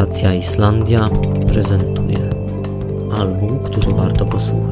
Stacja Islandia prezentuje album, który warto posłuchać.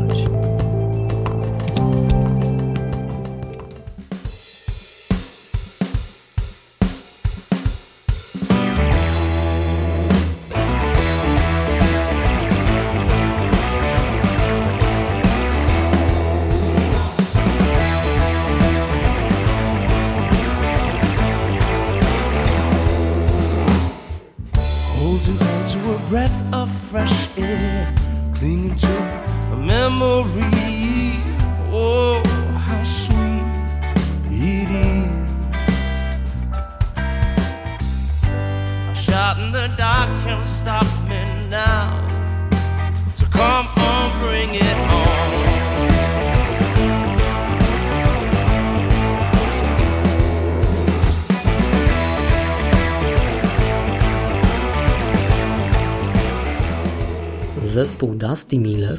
Zespół Dusty Miller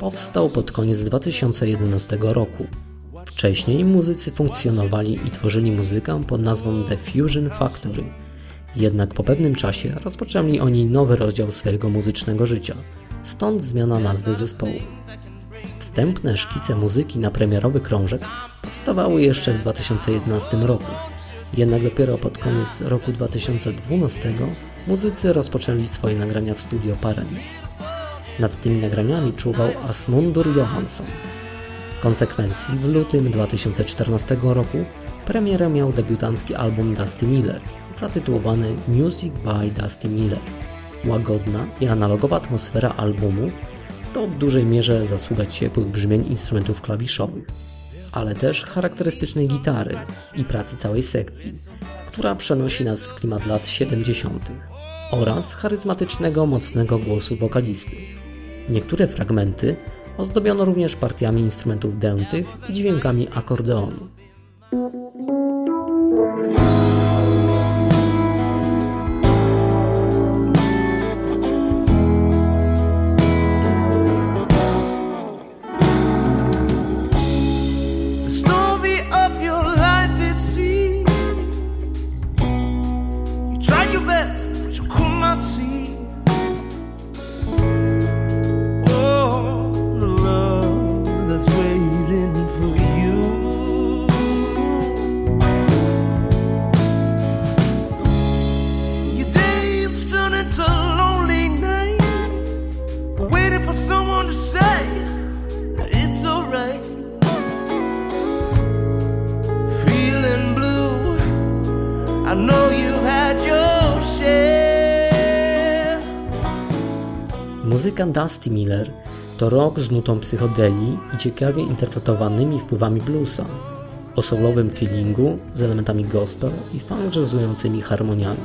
powstał pod koniec 2011 roku. Wcześniej muzycy funkcjonowali i tworzyli muzykę pod nazwą The Fusion Factory. Jednak po pewnym czasie rozpoczęli oni nowy rozdział swojego muzycznego życia, stąd zmiana nazwy zespołu. Wstępne szkice muzyki na premierowy krążek powstawały jeszcze w 2011 roku. Jednak dopiero pod koniec roku 2012 muzycy rozpoczęli swoje nagrania w Studio Paradis. Nad tymi nagraniami czuwał Asmundur Johansson. W konsekwencji w lutym 2014 roku premierę miał debiutancki album Dusty Miller, zatytułowany Music by Dusty Miller. Łagodna i analogowa atmosfera albumu to w dużej mierze zasługa ciepłych brzmień instrumentów klawiszowych, ale też charakterystycznej gitary i pracy całej sekcji, która przenosi nas w klimat lat 70. oraz charyzmatycznego, mocnego głosu wokalisty. Niektóre fragmenty ozdobiono również partiami instrumentów dętych i dźwiękami akordeonu. Muzyka Dusty Miller to rock z nutą psychodelii i ciekawie interpretowanymi wpływami bluesa, o soulowym feelingu z elementami gospel i funk jazzującymi harmoniami.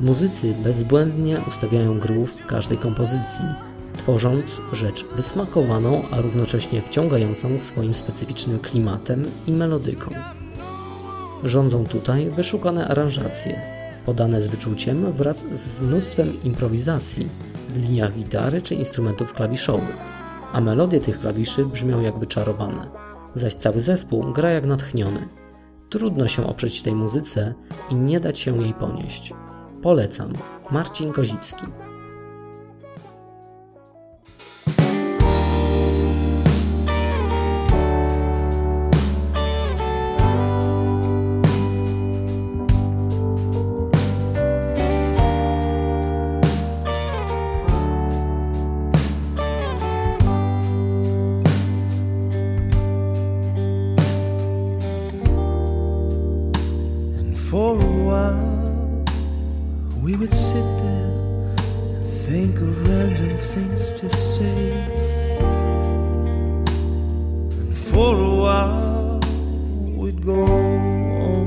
Muzycy bezbłędnie ustawiają groove w każdej kompozycji, tworząc rzecz wysmakowaną, a równocześnie wciągającą swoim specyficznym klimatem i melodyką. Rządzą tutaj wyszukane aranżacje, podane z wyczuciem wraz z mnóstwem improwizacji w liniach gitary czy instrumentów klawiszowych, a melodie tych klawiszy brzmią jak wyczarowane, zaś cały zespół gra jak natchniony. Trudno się oprzeć tej muzyce i nie dać się jej ponieść. Polecam. Marcin Kozicki. For a while, we would sit there and think of random things to say. And for a while, we'd go on.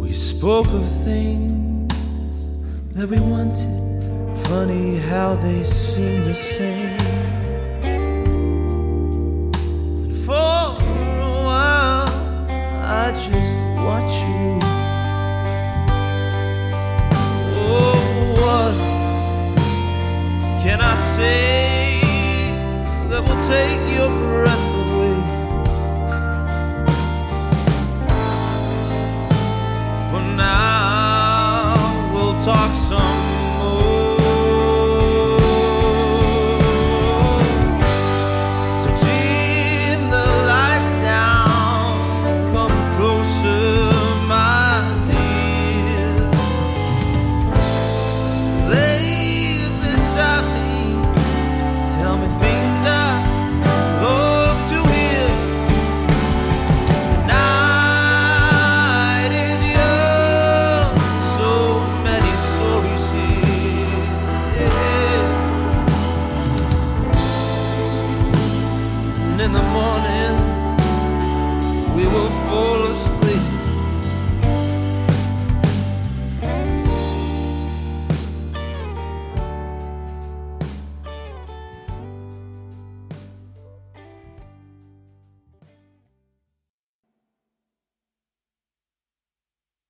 We spoke of things that we wanted. Funny how they seem the same. I just watch you. Oh, what can I say that will take your breath away? will fall asleep.